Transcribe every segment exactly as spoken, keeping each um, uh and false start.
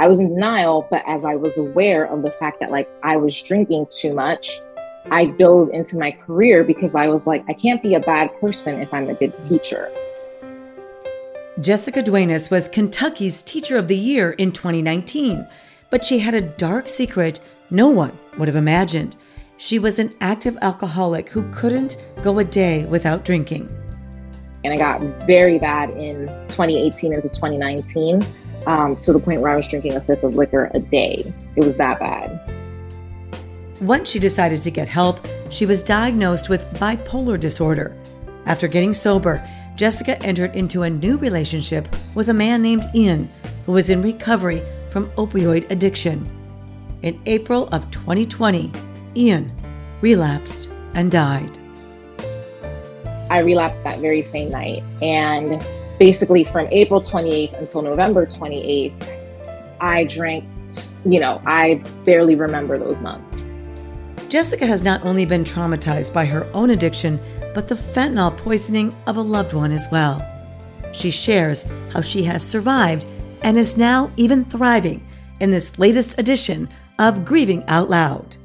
I was in denial, but as I was aware of the fact that like I was drinking too much, I dove into my career because I was like, I can't be a bad person if I'm a good teacher. Jessica Duenas was Kentucky's Teacher of the Year in twenty nineteen, but she had a dark secret no one would have imagined. She was an active alcoholic who couldn't go a day without drinking. And I got very bad in twenty eighteen into twenty nineteen, um, to the point where I was drinking a fifth of liquor a day. It was that bad. Once she decided to get help, she was diagnosed with bipolar disorder. After getting sober, Jessica entered into a new relationship with a man named Ian, who was in recovery from opioid addiction. In April of twenty twenty, Ian relapsed and died. I relapsed that very same night. And basically from April twenty-eighth until November twenty-eighth, I drank, you know, I barely remember those months. Jessica has not only been traumatized by her own addiction, but the fentanyl poisoning of a loved one as well. She shares how she has survived and is now even thriving in this latest edition of Grieving Out Loud.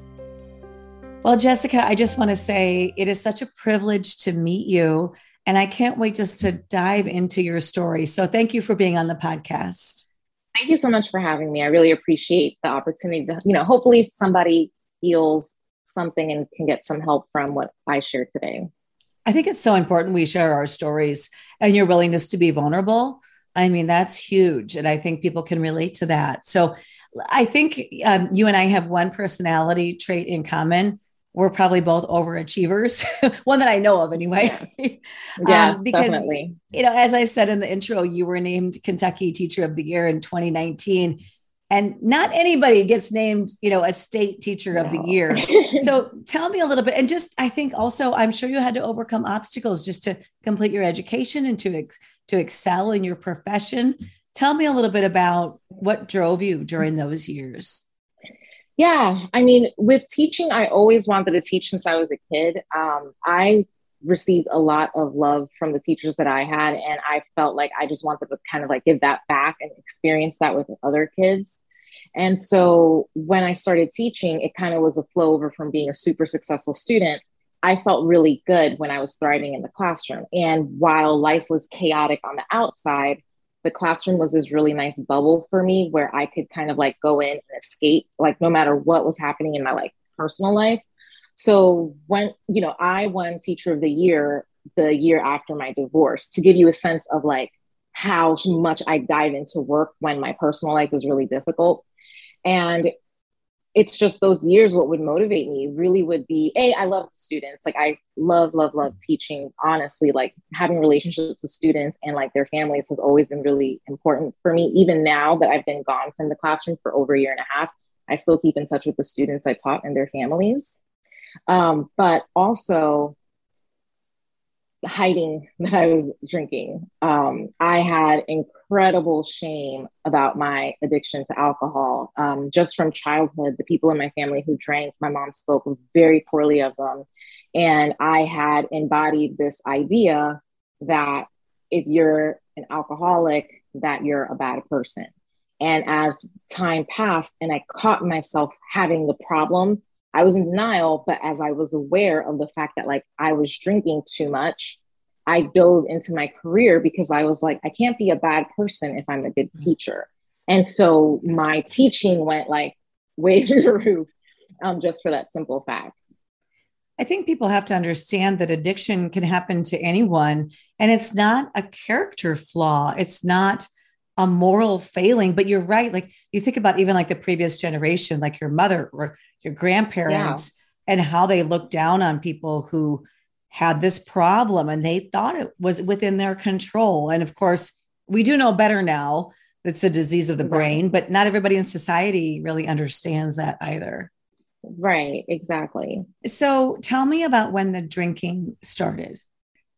Well, Jessica, I just want to say it is such a privilege to meet you, and I can't wait just to dive into your story. So thank you for being on the podcast. Thank you so much for having me. I really appreciate the opportunity to, you know, hopefully somebody feels something and can get some help from what I shared today. I think it's so important we share our stories, and your willingness to be vulnerable. I mean, that's huge. And I think people can relate to that. So I think um, you and I have one personality trait in common. We're probably both overachievers. One that I know of anyway. Yeah, yeah um, because, definitely. You know, as I said in the intro, you were named Kentucky Teacher of the Year in twenty nineteen. And not anybody gets named, you know, a state teacher no. of the year. So tell me a little bit. And just, I think also, I'm sure you had to overcome obstacles just to complete your education and to, ex- to excel in your profession. Tell me a little bit about what drove you during those years. Yeah. I mean, with teaching, I always wanted to teach since I was a kid. Um, I received a lot of love from the teachers that I had. And I felt like I just wanted to kind of like give that back and experience that with other kids. And so when I started teaching, it kind of was a flow over from being a super successful student. I felt really good when I was thriving in the classroom. And while life was chaotic on the outside, the classroom was this really nice bubble for me where I could kind of like go in and escape, like no matter what was happening in my like personal life. So when, you know, I won Teacher of the Year the year after my divorce, to give you a sense of like how much I dive into work when my personal life is really difficult. And it's just those years, what would motivate me really would be, A, I love students. Like I love, love, love teaching. Honestly, like having relationships with students and like their families has always been really important for me. Even now that I've been gone from the classroom for over a year and a half, I still keep in touch with the students I taught and their families. Um, but also hiding that I was drinking. Um, I had incredible shame about my addiction to alcohol. Um, just from childhood, the people in my family who drank, my mom spoke very poorly of them. And I had embodied this idea that if you're an alcoholic, that you're a bad person. And as time passed and I caught myself having the problem, I was in denial, but as I was aware of the fact that like I was drinking too much, I dove into my career because I was like, I can't be a bad person if I'm a good teacher. And so my teaching went like way through the roof um, just for that simple fact. I think people have to understand that addiction can happen to anyone, and it's not a character flaw. It's not a moral failing, but you're right. Like you think about even like the previous generation, like your mother or your grandparents, yeah, and how they looked down on people who had this problem and they thought it was within their control. And of course we do know better now. It's a disease of the brain, right, but not everybody in society really understands that either. Right. Exactly. So tell me about when the drinking started.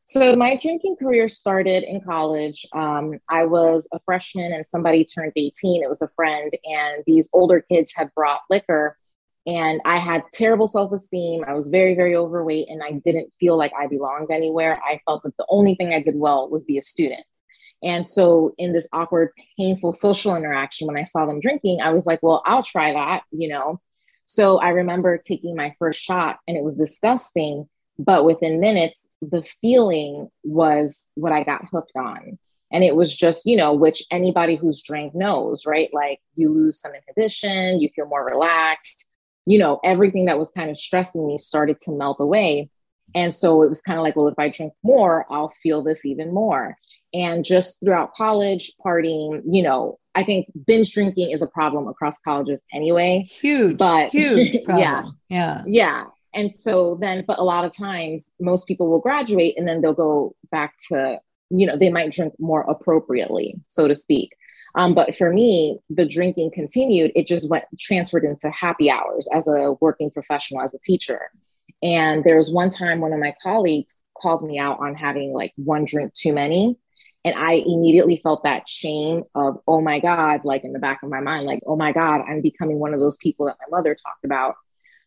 So my drinking career started in college. Um, I was a freshman and somebody turned eighteen. It was a friend, and these older kids had brought liquor, and I had terrible self-esteem. I was very, very overweight, and I didn't feel like I belonged anywhere. I felt that the only thing I did well was be a student. And so in this awkward, painful social interaction, when I saw them drinking, I was like, well, I'll try that, you know? So I remember taking my first shot and it was disgusting, but within minutes, the feeling was what I got hooked on. And it was just, you know, which anybody who's drank knows, right? Like you lose some inhibition, you feel more relaxed, you know, everything that was kind of stressing me started to melt away. And so it was kind of like, well, if I drink more, I'll feel this even more. And just throughout college, partying, you know, I think binge drinking is a problem across colleges anyway. Huge, but huge problem. Yeah. Yeah. Yeah. And so then, but a lot of times most people will graduate and then they'll go back to, you know, they might drink more appropriately, so to speak. Um, but for me, the drinking continued. It just went transferred into happy hours as a working professional, as a teacher. And there was one time one of my colleagues called me out on having like one drink too many. And I immediately felt that shame of, oh my God, like in the back of my mind, like, oh my God, I'm becoming one of those people that my mother talked about.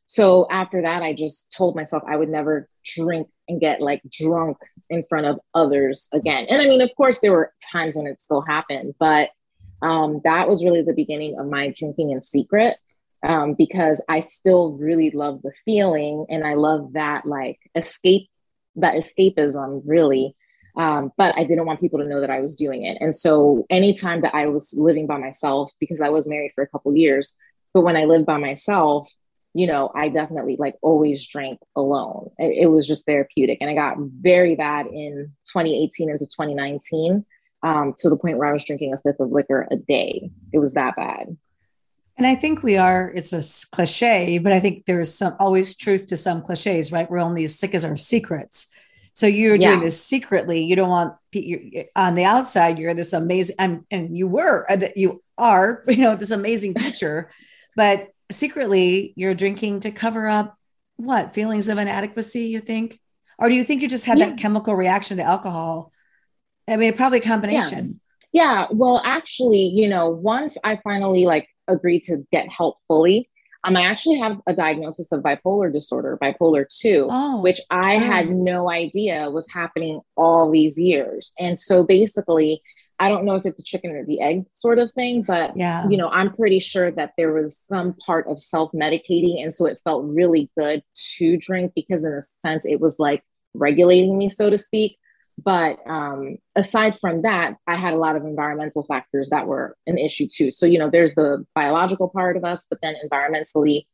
So after that, I just told myself I would never drink and get like drunk in front of others again. And I mean, of course, there were times when it still happened, but um, that was really the beginning of my drinking in secret. Um, because I still really love the feeling and I love that like escape, that escapism really. Um, but I didn't want people to know that I was doing it. And so anytime that I was living by myself, because I was married for a couple years, but when I lived by myself, you know, I definitely like always drank alone. It, it was just therapeutic. And I got very bad in twenty eighteen into twenty nineteen, um, to the point where I was drinking a fifth of liquor a day. It was that bad. And I think we are, it's a cliche, but I think there's some always truth to some cliches, right? We're only as sick as our secrets. So you're yeah. doing this secretly. You don't want you're, on the outside, you're this amazing, and, and you were, you are, you know, this amazing teacher, but secretly you're drinking to cover up what? Feelings of inadequacy, you think? Or do you think you just had yeah. that chemical reaction to alcohol? I mean, probably a combination. Yeah. yeah. Well, actually, you know, once I finally like, agreed to get help fully. Um, I actually have a diagnosis of bipolar disorder, bipolar two, oh, which I sorry. had no idea was happening all these years. And so basically, I don't know if it's a chicken or the egg sort of thing, but yeah. you know, I'm pretty sure that there was some part of self-medicating. And so it felt really good to drink because in a sense, it was like regulating me, so to speak. But um, aside from that, I had a lot of environmental factors that were an issue too. So, you know, there's the biological part of us, but then environmentally,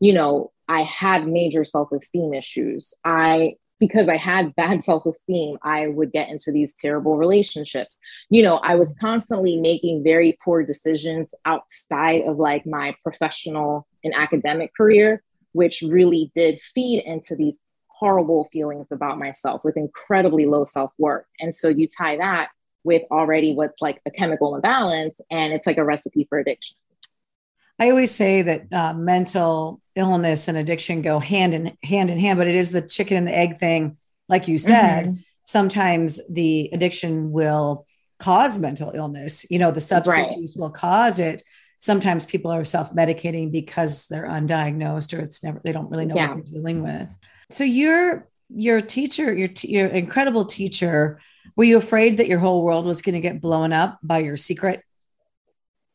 you know, I had major self-esteem issues. I, because I had bad self-esteem, I would get into these terrible relationships. You know, I was constantly making very poor decisions outside of like my professional and academic career, which really did feed into these horrible feelings about myself with incredibly low self-worth. And so you tie that with already what's like a chemical imbalance, and it's like a recipe for addiction. I always say that uh, mental illness and addiction go hand in hand in hand, but it is the chicken and the egg thing. Like you said, mm-hmm. sometimes the addiction will cause mental illness. You know, the substance right. use will cause it. Sometimes people are self-medicating because they're undiagnosed or it's never, they don't really know yeah. what they're dealing with. So you're your teacher, your, t- your incredible teacher. Were you afraid that your whole world was going to get blown up by your secret?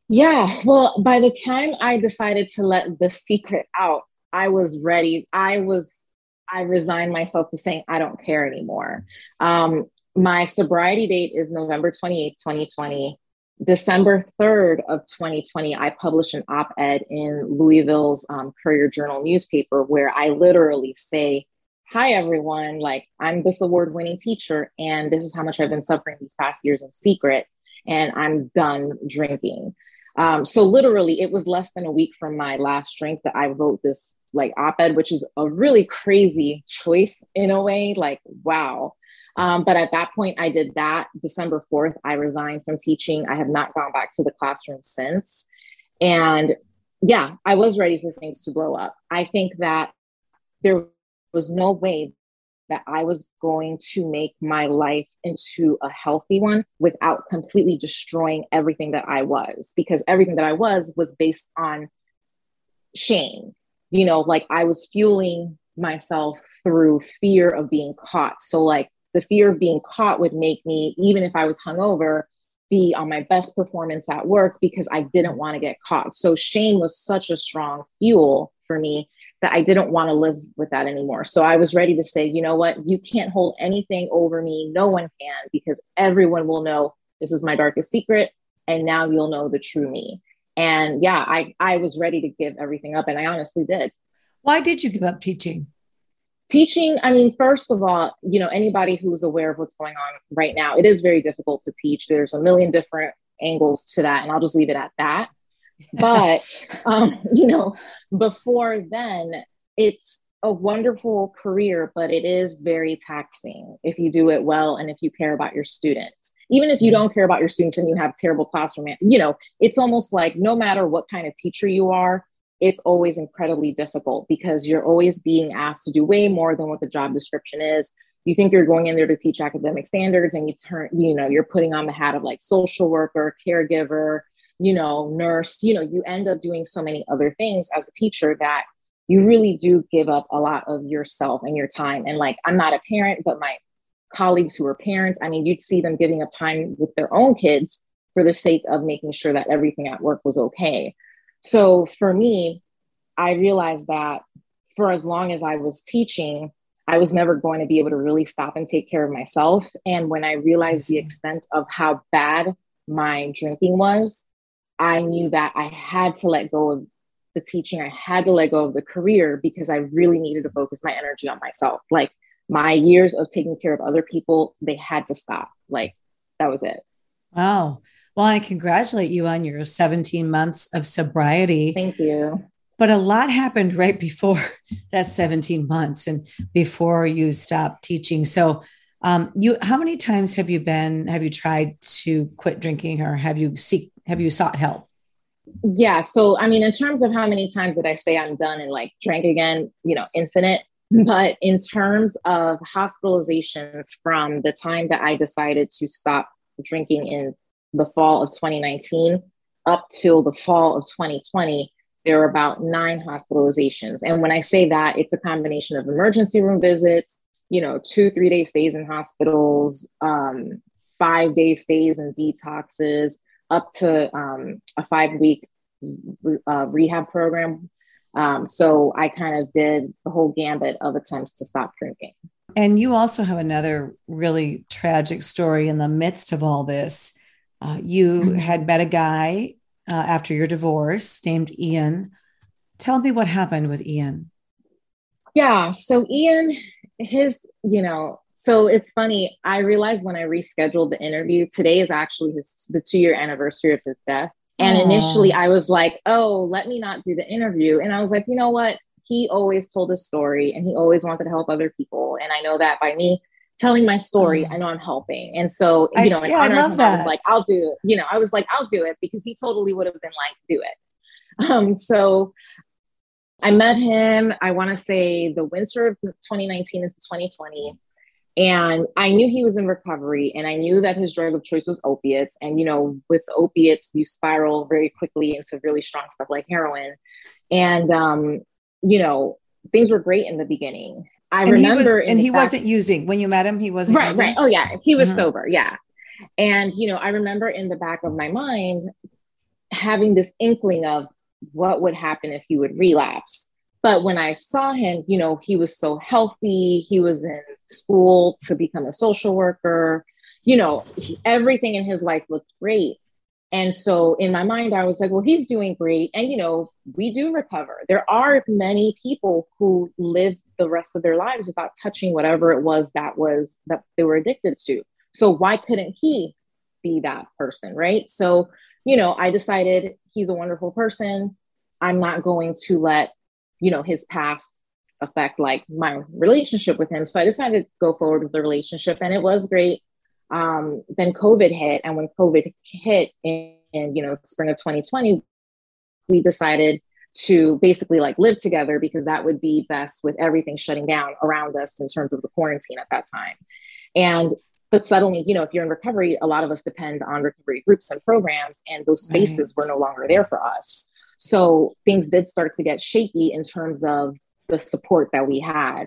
Yeah. Well, by the time I decided to let the secret out, I was ready. I was, I resigned myself to saying, I don't care anymore. Um, my sobriety date is November twenty-eighth, twenty twenty. December third of twenty twenty, I published an op-ed in Louisville's um, Courier Journal newspaper where I literally say, hi, everyone, like I'm this award-winning teacher and this is how much I've been suffering these past years in secret and I'm done drinking. Um, so literally it was less than a week from my last drink that I wrote this like op-ed, which is a really crazy choice in a way, like, wow. Um, but at that point, I did that. December fourth, I resigned from teaching. I have not gone back to the classroom since. And yeah, I was ready for things to blow up. I think that there was no way that I was going to make my life into a healthy one without completely destroying everything that I was, because everything that I was was based on shame. You know, like I was fueling myself through fear of being caught. So like, the fear of being caught would make me, even if I was hungover, be on my best performance at work because I didn't want to get caught. So shame was such a strong fuel for me that I didn't want to live with that anymore. So I was ready to say, you know what, you can't hold anything over me. No one can, because everyone will know this is my darkest secret. And now you'll know the true me. And yeah, I, I was ready to give everything up. And I honestly did. Why did you give up teaching? Teaching, I mean, first of all, you know, anybody who's aware of what's going on right now, it is very difficult to teach. There's a million different angles to that. And I'll just leave it at that. But, um, you know, before then, it's a wonderful career, but it is very taxing if you do it well and if you care about your students. Even if you don't care about your students and you have terrible classroom, you know, it's almost like no matter what kind of teacher you are, it's always incredibly difficult because you're always being asked to do way more than what the job description is. You think you're going in there to teach academic standards and you turn, you know, you're putting on the hat of like social worker, caregiver, you know, nurse, you know, you end up doing so many other things as a teacher that you really do give up a lot of yourself and your time. And like, I'm not a parent, but my colleagues who are parents, I mean, you'd see them giving up time with their own kids for the sake of making sure that everything at work was okay. So for me, I realized that for as long as I was teaching, I was never going to be able to really stop and take care of myself. And when I realized the extent of how bad my drinking was, I knew that I had to let go of the teaching. I had to let go of the career because I really needed to focus my energy on myself. Like my years of taking care of other people, they had to stop. Like that was it. Wow. Well, I congratulate you on your seventeen months of sobriety. Thank you. But a lot happened right before that seventeen months and before you stopped teaching. So um, you, how many times have you been, have you tried to quit drinking or have you seek, have you sought help? Yeah. So, I mean, in terms of how many times did I say I'm done and like drank again, you know, infinite, but in terms of hospitalizations from the time that I decided to stop drinking in the fall of twenty nineteen up till the fall of twenty twenty, there were about nine hospitalizations. And when I say that, it's a combination of emergency room visits, you know, two, three day stays in hospitals, um, five day stays in detoxes, up to um, a five week uh, rehab program. Um, so I kind of did the whole gambit of attempts to stop drinking. And you also have another really tragic story in the midst of all this. Uh, you had met a guy uh, after your divorce named Ian. Tell me what happened with Ian. Yeah. So Ian, his, you know, so it's funny. I realized when I rescheduled the interview, today is actually his, the two year anniversary of his death. And Aww. Initially I was like, oh, let me not do the interview. And I was like, you know what? He always told his story and he always wanted to help other people. And I know that by me telling my story, I know I'm helping. And so, you know, I, yeah, I, love him, that. I was like, I'll do it. You know, I was like, I'll do it because he totally would have been like, do it. Um, so I met him, I want to say the winter of twenty nineteen into twenty twenty. And I knew he was in recovery and I knew that his drug of choice was opiates. And, you know, with opiates, you spiral very quickly into really strong stuff like heroin. And, um, you know, things were great in the beginning. I and remember, he was, and he fact, wasn't using when you met him. He wasn't right, using. right. Oh yeah, he was mm-hmm. sober. Yeah, and you know, I remember in the back of my mind having this inkling of what would happen if he would relapse. But when I saw him, you know, he was so healthy. He was in school to become a social worker. You know, he, everything in his life looked great. And so in my mind, I was like, well, he's doing great. And, you know, we do recover. There are many people who live the rest of their lives without touching whatever it was that was that they were addicted to. So why couldn't he be that person? Right. So, you know, I decided he's a wonderful person. I'm not going to let, you know, his past affect like my relationship with him. So I decided to go forward with the relationship and it was great. Um, then COVID hit. And when COVID hit in, in, you know, spring of twenty twenty, we decided to basically like live together because that would be best with everything shutting down around us in terms of the quarantine at that time. And, but suddenly, you know, if you're in recovery, a lot of us depend on recovery groups and programs and those spaces right. were no longer there for us. So things did start to get shaky in terms of the support that we had.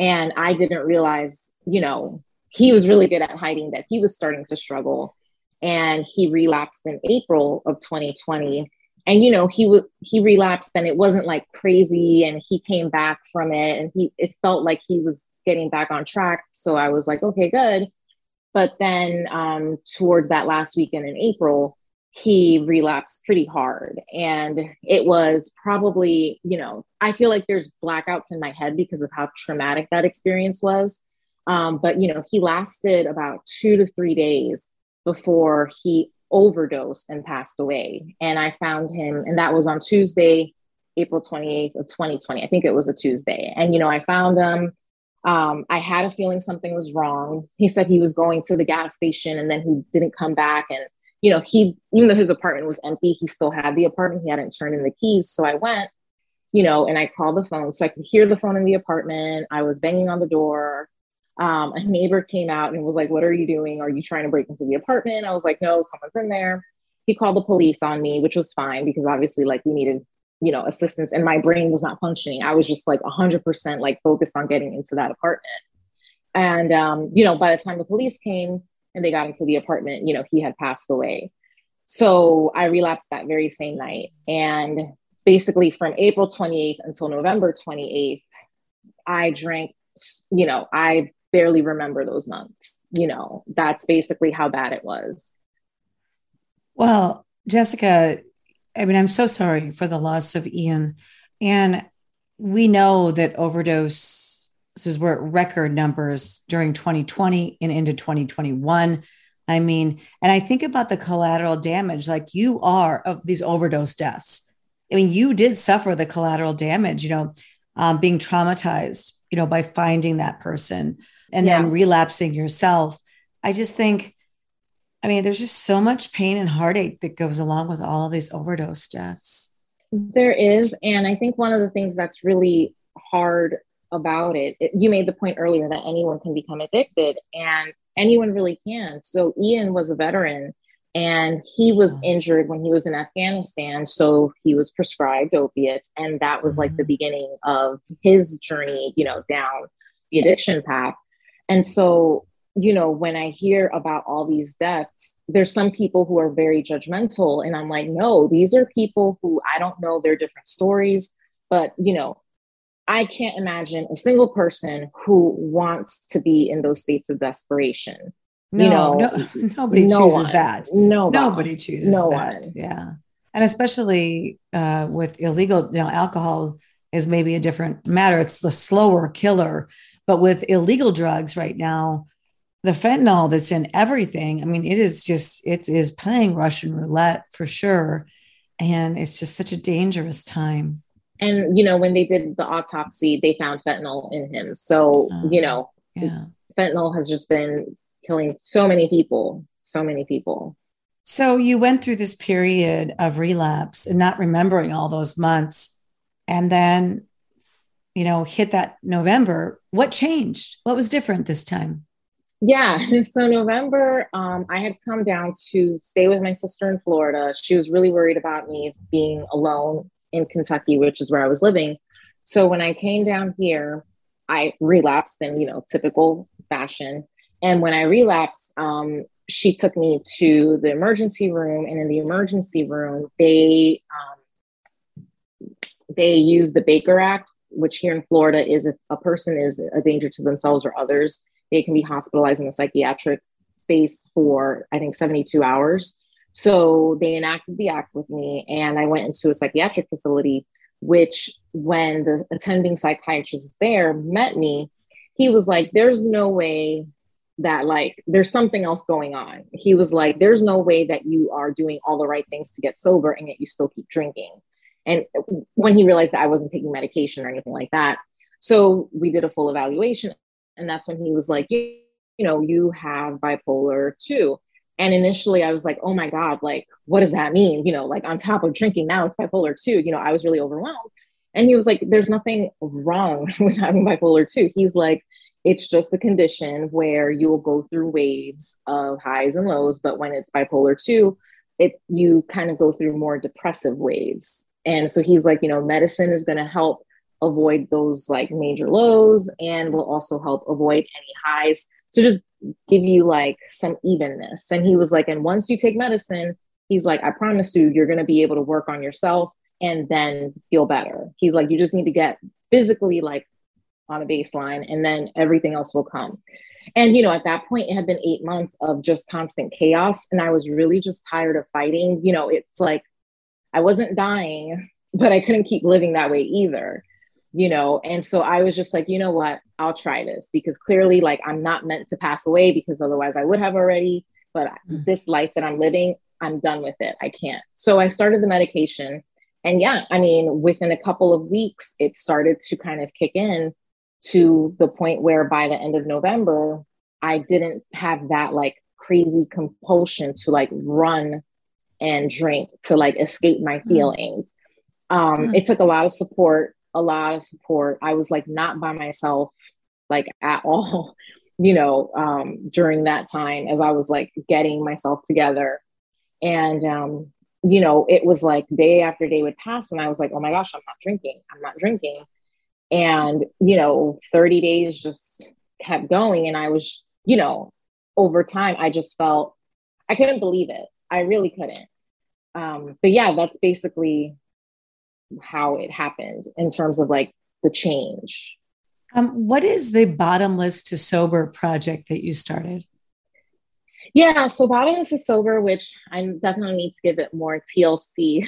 And I didn't realize, you know, he was really good at hiding that he was starting to struggle. And he relapsed in April of twenty twenty. And, you know, he w- he relapsed and it wasn't like crazy. And he came back from it and he it felt like he was getting back on track. So I was like, okay, good. But then um, towards that last weekend in April, he relapsed pretty hard. And it was probably, you know, I feel like there's blackouts in my head because of how traumatic that experience was. Um, but, you know, he lasted about two to three days before he overdosed and passed away. And I found him, and that was on Tuesday, April twenty-eighth of twenty twenty. I think it was a Tuesday. And, you know, I found him. Um, I had a feeling something was wrong. He said he was going to the gas station and then he didn't come back. And, you know, he, even though his apartment was empty, he still had the apartment. He hadn't turned in the keys. So I went, you know, and I called the phone so I could hear the phone in the apartment. I was banging on the door. Um, a neighbor came out and was like, what are you doing? Are you trying to break into the apartment? I was like, no, someone's in there. He called the police on me, which was fine because obviously like we needed, you know, assistance, and my brain was not functioning. I was just like one hundred percent like focused on getting into that apartment. And, um, you know, by the time the police came and they got into the apartment, you know, he had passed away. So I relapsed that very same night. And basically from April twenty-eighth until November twenty-eighth, I drank, you know, I barely remember those months. You know, that's basically how bad it was. Well, Jessica, I mean, I'm so sorry for the loss of Ian. And we know that overdoses were at record numbers during twenty twenty and into twenty twenty-one. I mean, and I think about the collateral damage, like you are of these overdose deaths. I mean, you did suffer the collateral damage, you know, um, being traumatized, you know, by finding that person and yeah. then relapsing yourself. I just think, I mean, there's just so much pain and heartache that goes along with all of these overdose deaths. There is. And I think one of the things that's really hard about it, it you made the point earlier that anyone can become addicted, and anyone really can. So Ian was a veteran and he was yeah. injured when he was in Afghanistan. So he was prescribed opiates. And that was mm-hmm. like the beginning of his journey, you know, down the addiction path. And so you know, when I hear about all these deaths, there's some people who are very judgmental. And I'm like, no, these are people who I don't know their different stories. But, you know, I can't imagine a single person who wants to be in those states of desperation. No, you know, no, nobody no chooses one, that. Nobody, nobody chooses no that. One. Yeah. And especially uh, with illegal, you know, alcohol is maybe a different matter. It's the slower killer. But with illegal drugs right now, the fentanyl that's in everything, I mean, it is just, it is playing Russian roulette for sure. And it's just such a dangerous time. And, you know, when they did the autopsy, they found fentanyl in him. So, um, you know, yeah. fentanyl has just been killing so many people, so many people. So you went through this period of relapse and not remembering all those months. And then, you know, hit that November. What changed? What was different this time? Yeah. So November, um, I had come down to stay with my sister in Florida. She was really worried about me being alone in Kentucky, which is where I was living. So when I came down here, I relapsed in, you know, typical fashion. And when I relapsed, um, she took me to the emergency room, and in the emergency room, they, um, they used the Baker Act, which here in Florida is if a person is a danger to themselves or others, they can be hospitalized in a psychiatric space for, I think, seventy-two hours. So they enacted the act with me, and I went into a psychiatric facility, which when the attending psychiatrist there met me, he was like, there's no way that like, there's something else going on. He was like, there's no way that you are doing all the right things to get sober and yet you still keep drinking. And when he realized that I wasn't taking medication or anything like that. So we did a full evaluation. And that's when he was like, you, you know, you have bipolar two. And initially I was like, oh my God, like, what does that mean? You know, like on top of drinking, now it's bipolar two. You know, I was really overwhelmed. And he was like, there's nothing wrong with having bipolar two. He's like, it's just a condition where you will go through waves of highs and lows. But when it's bipolar two, it, you kind of go through more depressive waves. And so he's like, you know, medicine is going to help avoid those like major lows and will also help avoid any highs. So just give you like some evenness. And he was like, and once you take medicine, he's like, I promise you, you're going to be able to work on yourself and then feel better. He's like, you just need to get physically like on a baseline and then everything else will come. And, you know, at that point, it had been eight months of just constant chaos. And I was really just tired of fighting. You know, it's like, I wasn't dying, but I couldn't keep living that way either, you know? And so I was just like, you know what, I'll try this, because clearly like I'm not meant to pass away, because otherwise I would have already, but this life that I'm living, I'm done with it. I can't. So I started the medication, and yeah, I mean, within a couple of weeks, it started to kind of kick in, to the point where by the end of November, I didn't have that like crazy compulsion to like run and drink to like escape my feelings. Um, mm-hmm. It took a lot of support, a lot of support. I was like not by myself, like at all, you know, um, during that time as I was like getting myself together. And, um, you know, it was like day after day would pass and I was like, oh my gosh, I'm not drinking. I'm not drinking. And, you know, thirty days just kept going. And I was, you know, over time, I just felt, I couldn't believe it. I really couldn't. Um, but yeah, that's basically how it happened in terms of like the change. Um, what is the Bottomless to Sober project that you started? Yeah, so Bottomless to Sober, which I definitely need to give it more T L C.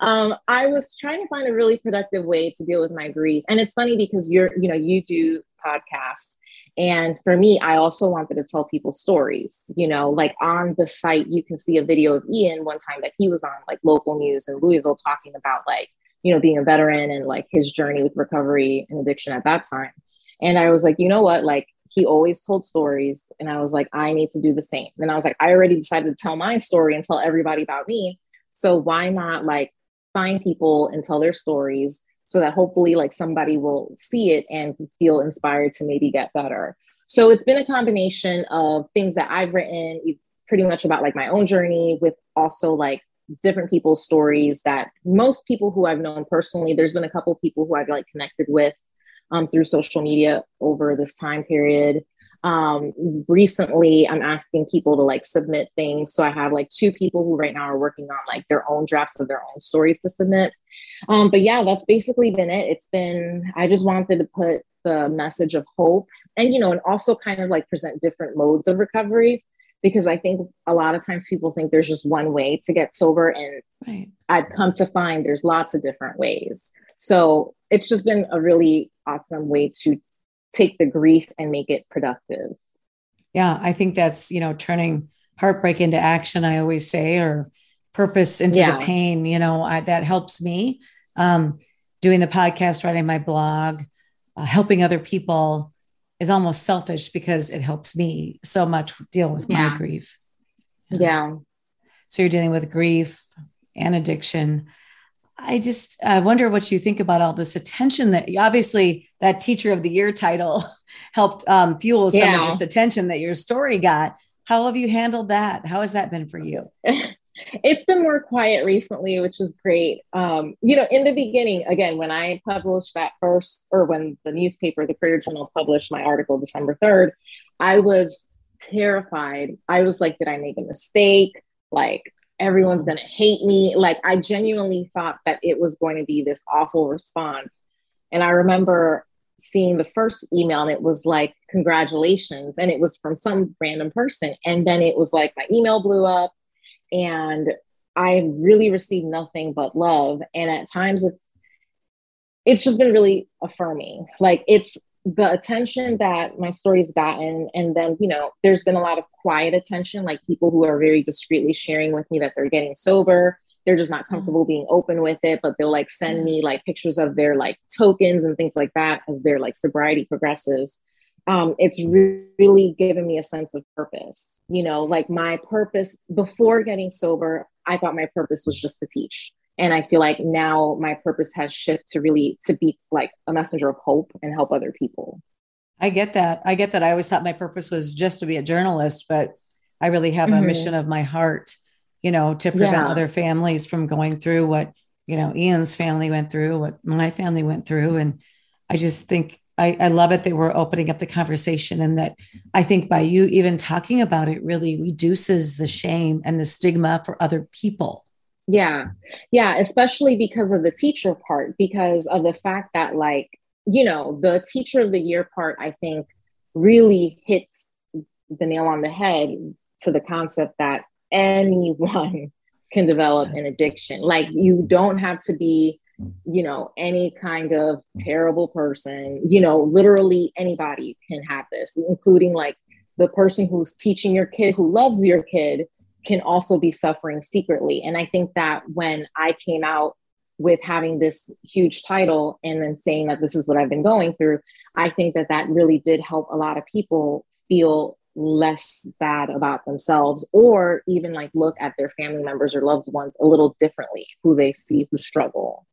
um, I was trying to find a really productive way to deal with my grief. And it's funny because you're, you know, you do podcasts. And for me, I also wanted to tell people stories, you know, like on the site, you can see a video of Ian one time that he was on like local news in Louisville talking about like, you know, being a veteran and like his journey with recovery and addiction at that time. And I was like, you know what, like, he always told stories. And I was like, I need to do the same. And I was like, I already decided to tell my story and tell everybody about me. So why not like find people and tell their stories so that hopefully like somebody will see it and feel inspired to maybe get better. So it's been a combination of things that I've written pretty much about like my own journey, with also like different people's stories that most people who I've known personally. There's been a couple people who I've like connected with Um, through social media over this time period. Um, recently, I'm asking people to like submit things. So I have like two people who right now are working on like their own drafts of their own stories to submit. Um, but yeah, that's basically been it. It's been, I just wanted to put the message of hope and, you know, and also kind of like present different modes of recovery, because I think a lot of times people think there's just one way to get sober. And right. I've come to find there's lots of different ways. So it's just been a really awesome way to take the grief and make it productive. Yeah. I think that's, you know, turning heartbreak into action, I always say, or purpose into yeah. the pain, you know, I, that helps me, um, doing the podcast, writing my blog, uh, helping other people is almost selfish because it helps me so much deal with yeah. my grief. You know? Yeah. So you're dealing with grief and addiction. I just, I wonder what you think about all this attention that obviously that Teacher of the Year title helped um, fuel some yeah. of this attention that your story got. How have you handled that? How has that been for you? It's been more quiet recently, which is great. Um, you know, in the beginning, again, when I published that first, or when the newspaper, the Courier Journal, published my article December third, I was terrified. I was like, did I make a mistake? Like, everyone's going to hate me. Like, I genuinely thought that it was going to be this awful response. And I remember seeing the first email and it was like, congratulations. And it was from some random person. And then it was like, my email blew up and I really received nothing but love. And at times it's, it's just been really affirming. Like, it's the attention that my story's gotten. And then, you know, there's been a lot of quiet attention, like people who are very discreetly sharing with me that they're getting sober. They're just not comfortable being open with it, but they'll like send me like pictures of their like tokens and things like that as their like sobriety progresses. Um, it's re- really given me a sense of purpose. You know, like my purpose before getting sober, I thought my purpose was just to teach. And I feel like now my purpose has shifted to really to be like a messenger of hope and help other people. I get that. I get that. I always thought my purpose was just to be a journalist, but I really have mm-hmm. a mission of my heart, you know, to prevent yeah. other families from going through what, you know, Ian's family went through, what my family went through. And I just think I, I love it that we're opening up the conversation, and that I think by you even talking about it really reduces the shame and the stigma for other people. Yeah. Yeah. Especially because of the teacher part, because of the fact that, like, you know, the teacher of the year part, I think really hits the nail on the head to the concept that anyone can develop an addiction. Like, you don't have to be, you know, any kind of terrible person, you know, literally anybody can have this, including like the person who's teaching your kid, who loves your kid, can also be suffering secretly. And I think that when I came out with having this huge title and then saying that this is what I've been going through, I think that that really did help a lot of people feel less bad about themselves, or even like look at their family members or loved ones a little differently who they see who struggle.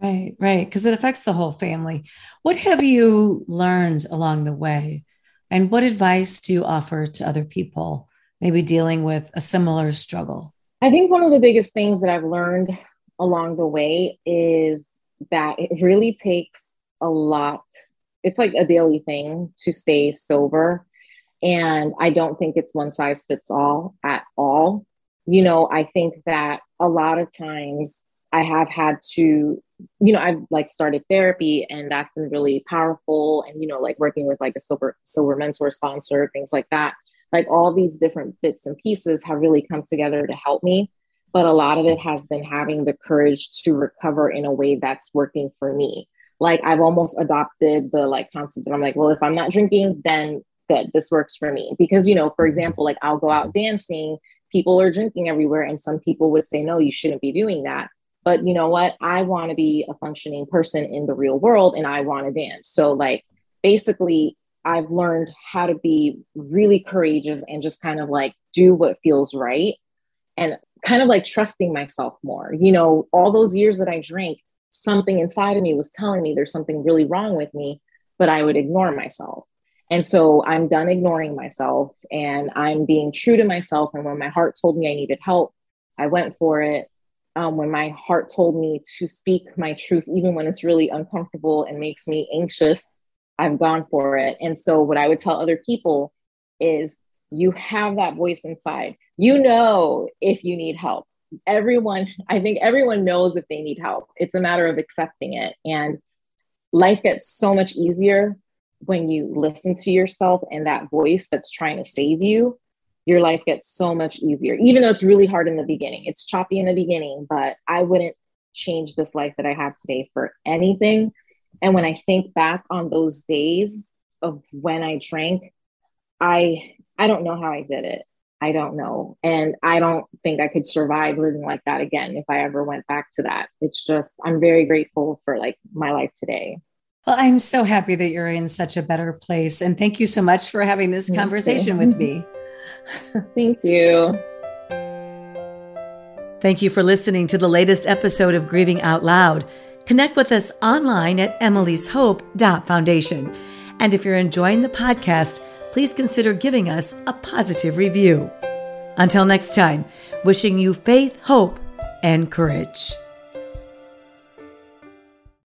Right, right. Because it affects the whole family. What have you learned along the way? And what advice do you offer to other people maybe dealing with a similar struggle? I think one of the biggest things that I've learned along the way is that it really takes a lot. It's like a daily thing to stay sober. And I don't think it's one size fits all at all. You know, I think that a lot of times I have had to, you know, I've like started therapy, and that's been really powerful. And, you know, like working with like a sober, sober mentor sponsor, things like that, like all these different bits and pieces have really come together to help me. But a lot of it has been having the courage to recover in a way that's working for me. Like, I've almost adopted the like concept that I'm like, well, if I'm not drinking, then good, this works for me. Because, you know, for example, like I'll go out dancing, people are drinking everywhere. And some people would say, no, you shouldn't be doing that. But you know what? I want to be a functioning person in the real world, and I want to dance. So like, basically, I've learned how to be really courageous and just kind of like do what feels right. And kind of like trusting myself more. You know, all those years that I drank, something inside of me was telling me there's something really wrong with me, but I would ignore myself. And so I'm done ignoring myself, and I'm being true to myself. And when my heart told me I needed help, I went for it. Um, when my heart told me to speak my truth, even when it's really uncomfortable and makes me anxious, I've gone for it. And so what I would tell other people is, you have that voice inside. You know, if you need help, everyone, I think everyone knows if they need help. It's a matter of accepting it. And life gets so much easier when you listen to yourself and that voice that's trying to save you. Your life gets so much easier, even though it's really hard in the beginning. It's choppy in the beginning, but I wouldn't change this life that I have today for anything. And when I think back on those days of when I drank, I, I don't know how I did it. I don't know. And I don't think I could survive living like that again if I ever went back to that. It's just, I'm very grateful for like my life today. Well, I'm so happy that you're in such a better place. And thank you so much for having this thank conversation you. with me. Thank you. Thank you for listening to the latest episode of Grieving Out Loud. Connect with us online at emily's hope dot foundation. And if you're enjoying the podcast, please consider giving us a positive review. Until next time, wishing you faith, hope, and courage.